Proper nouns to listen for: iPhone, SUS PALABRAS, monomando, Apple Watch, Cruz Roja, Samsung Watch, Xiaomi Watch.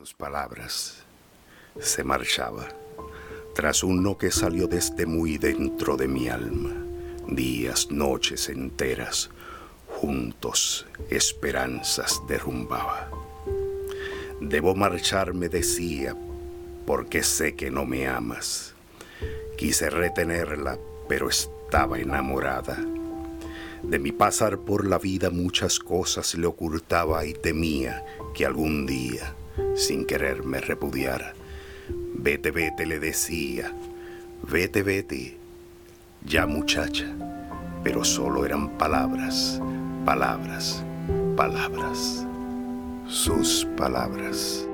sus palabras, se marchaba, tras uno que salió desde muy dentro de mi alma, días, noches enteras, juntos esperanzas derrumbaba. Debo marcharme, decía, porque sé que no me amas. Quise retenerla, pero estaba enamorada. De mi pasar por la vida muchas cosas le ocultaba y temía que algún día, sin querer, me repudiara. Vete, vete, le decía, vete, vete, ya muchacha, pero solo eran palabras, palabras, palabras, sus palabras.